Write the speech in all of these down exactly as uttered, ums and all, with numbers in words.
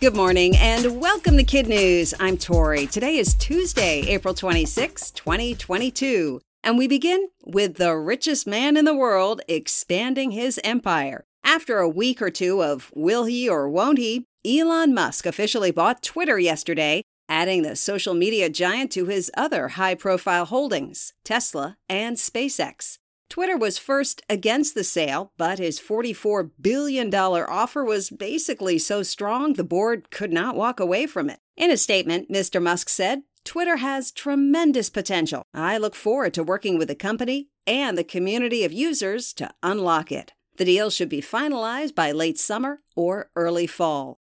Good morning and welcome to Kid News. I'm Tori. Today is Tuesday, April twenty-sixth, twenty twenty-two. And we begin with the richest man in the world expanding his empire. After a week or two of will he or won't he, Elon Musk officially bought Twitter yesterday, adding the social media giant to his other high-profile holdings, Tesla and SpaceX. Twitter was first against the sale, but his forty-four billion dollars offer was basically so strong the board could not walk away from it. In a statement, Mister Musk said, "Twitter has tremendous potential. I look forward to working with the company and the community of users to unlock it." The deal should be finalized by late summer or early fall.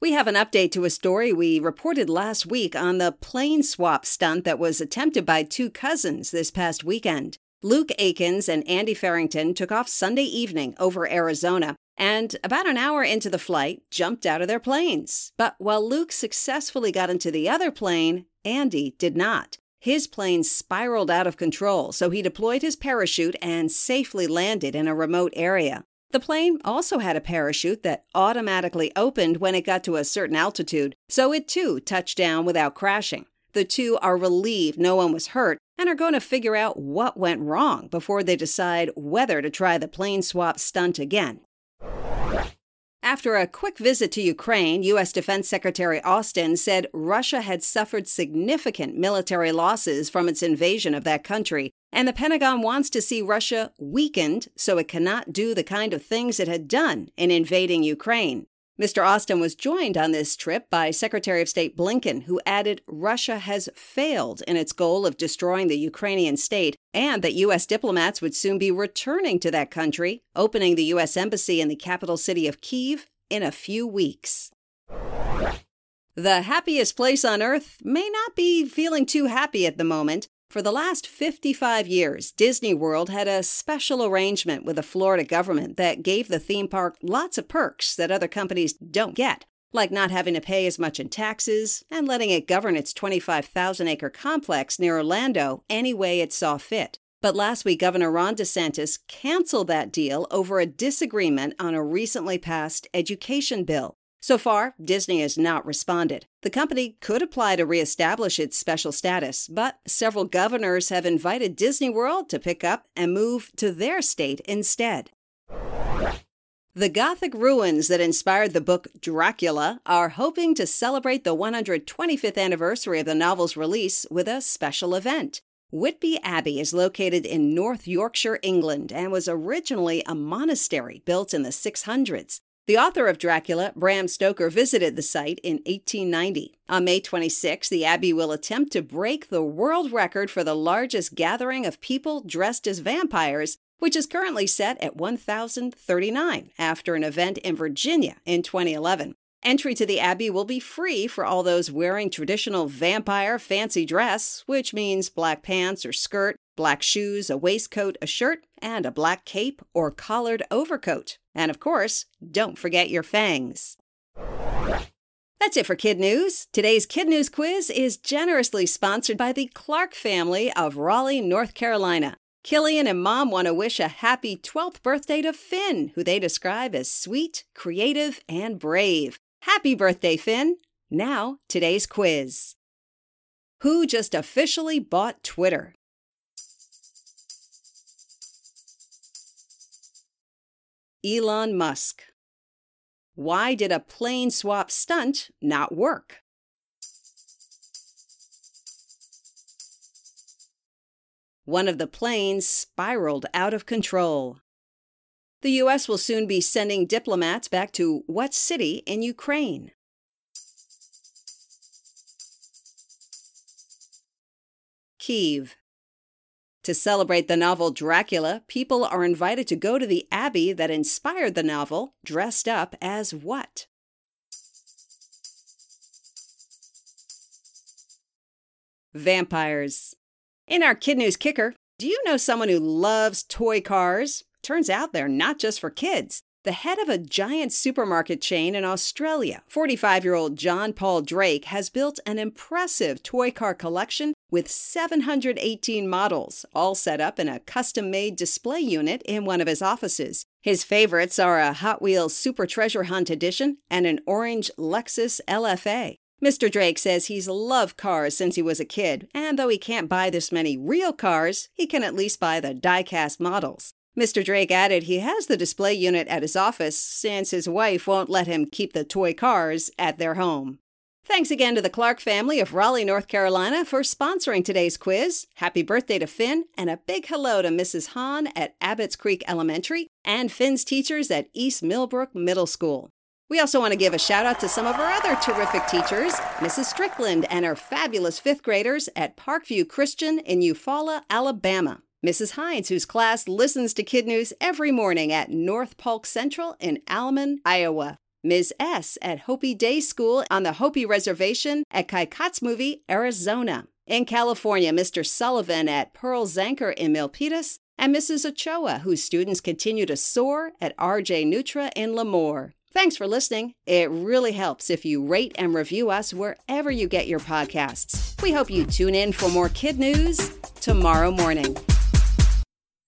We have an update to a story we reported last week on the plane swap stunt that was attempted by two cousins this past weekend. Luke Akins and Andy Farrington took off Sunday evening over Arizona and about an hour into the flight jumped out of their planes. But while Luke successfully got into the other plane, Andy did not. His plane spiraled out of control, so he deployed his parachute and safely landed in a remote area. The plane also had a parachute that automatically opened when it got to a certain altitude, so it too touched down without crashing. The two are relieved no one was hurt and are going to figure out what went wrong before they decide whether to try the plane swap stunt again. After a quick visit to Ukraine, U S Defense Secretary Austin said Russia had suffered significant military losses from its invasion of that country, and the Pentagon wants to see Russia weakened so it cannot do the kind of things it had done in invading Ukraine. Mister Austin was joined on this trip by Secretary of State Blinken, who added Russia has failed in its goal of destroying the Ukrainian state and that U S diplomats would soon be returning to that country, opening the U S embassy in the capital city of Kyiv in a few weeks. The happiest place on earth may not be feeling too happy at the moment. For the last fifty-five years, Disney World had a special arrangement with the Florida government that gave the theme park lots of perks that other companies don't get, like not having to pay as much in taxes and letting it govern its twenty-five thousand acre complex near Orlando any way it saw fit. But last week, Governor Ron DeSantis canceled that deal over a disagreement on a recently passed education bill. So far, Disney has not responded. The company could apply to reestablish its special status, but several governors have invited Disney World to pick up and move to their state instead. The Gothic ruins that inspired the book Dracula are hoping to celebrate the one hundred twenty-fifth anniversary of the novel's release with a special event. Whitby Abbey is located in North Yorkshire, England, and was originally a monastery built in the six hundreds. The author of Dracula, Bram Stoker, visited the site in eighteen ninety. On May twenty-sixth, the Abbey will attempt to break the world record for the largest gathering of people dressed as vampires, which is currently set at one thousand thirty-nine after an event in Virginia in twenty eleven. Entry to the Abbey will be free for all those wearing traditional vampire fancy dress, which means black pants or skirt, black shoes, a waistcoat, a shirt, and a black cape or collared overcoat. And of course, don't forget your fangs. That's it for Kid News. Today's Kid News quiz is generously sponsored by the Clark family of Raleigh, North Carolina. Killian and Mom want to wish a happy twelfth birthday to Finn, who they describe as sweet, creative, and brave. Happy birthday, Finn. Now, today's quiz. Who just officially bought Twitter? Elon Musk. Why did a plane swap stunt not work? One of the planes spiraled out of control. The U S will soon be sending diplomats back to what city in Ukraine? Kyiv. To celebrate the novel Dracula, people are invited to go to the abbey that inspired the novel, dressed up as what? Vampires. In our Kid News Kicker, do you know someone who loves toy cars? Turns out they're not just for kids. The head of a giant supermarket chain in Australia, forty-five-year-old John Paul Drake, has built an impressive toy car collection with seven hundred eighteen models, all set up in a custom-made display unit in one of his offices. His favorites are a Hot Wheels Super Treasure Hunt edition and an orange Lexus L F A. Mister Drake says he's loved cars since he was a kid, and though he can't buy this many real cars, he can at least buy the die-cast models. Mister Drake added he has the display unit at his office since his wife won't let him keep the toy cars at their home. Thanks again to the Clark family of Raleigh, North Carolina for sponsoring today's quiz. Happy birthday to Finn, and a big hello to Missus Hahn at Abbotts Creek Elementary and Finn's teachers at East Millbrook Middle School. We also want to give a shout out to some of our other terrific teachers, Missus Strickland and her fabulous fifth graders at Parkview Christian in Eufaula, Alabama. Missus Hines, whose class listens to Kid News every morning at North Polk Central in Alman, Iowa. Miz S. at Hopi Day School on the Hopi Reservation at Kaikotsmovie, Arizona. In California, Mister Sullivan at Pearl Zanker in Milpitas, and Missus Ochoa, whose students continue to soar at R J Nutra in Lemoore. Thanks for listening. It really helps if you rate and review us wherever you get your podcasts. We hope you tune in for more Kid News tomorrow morning.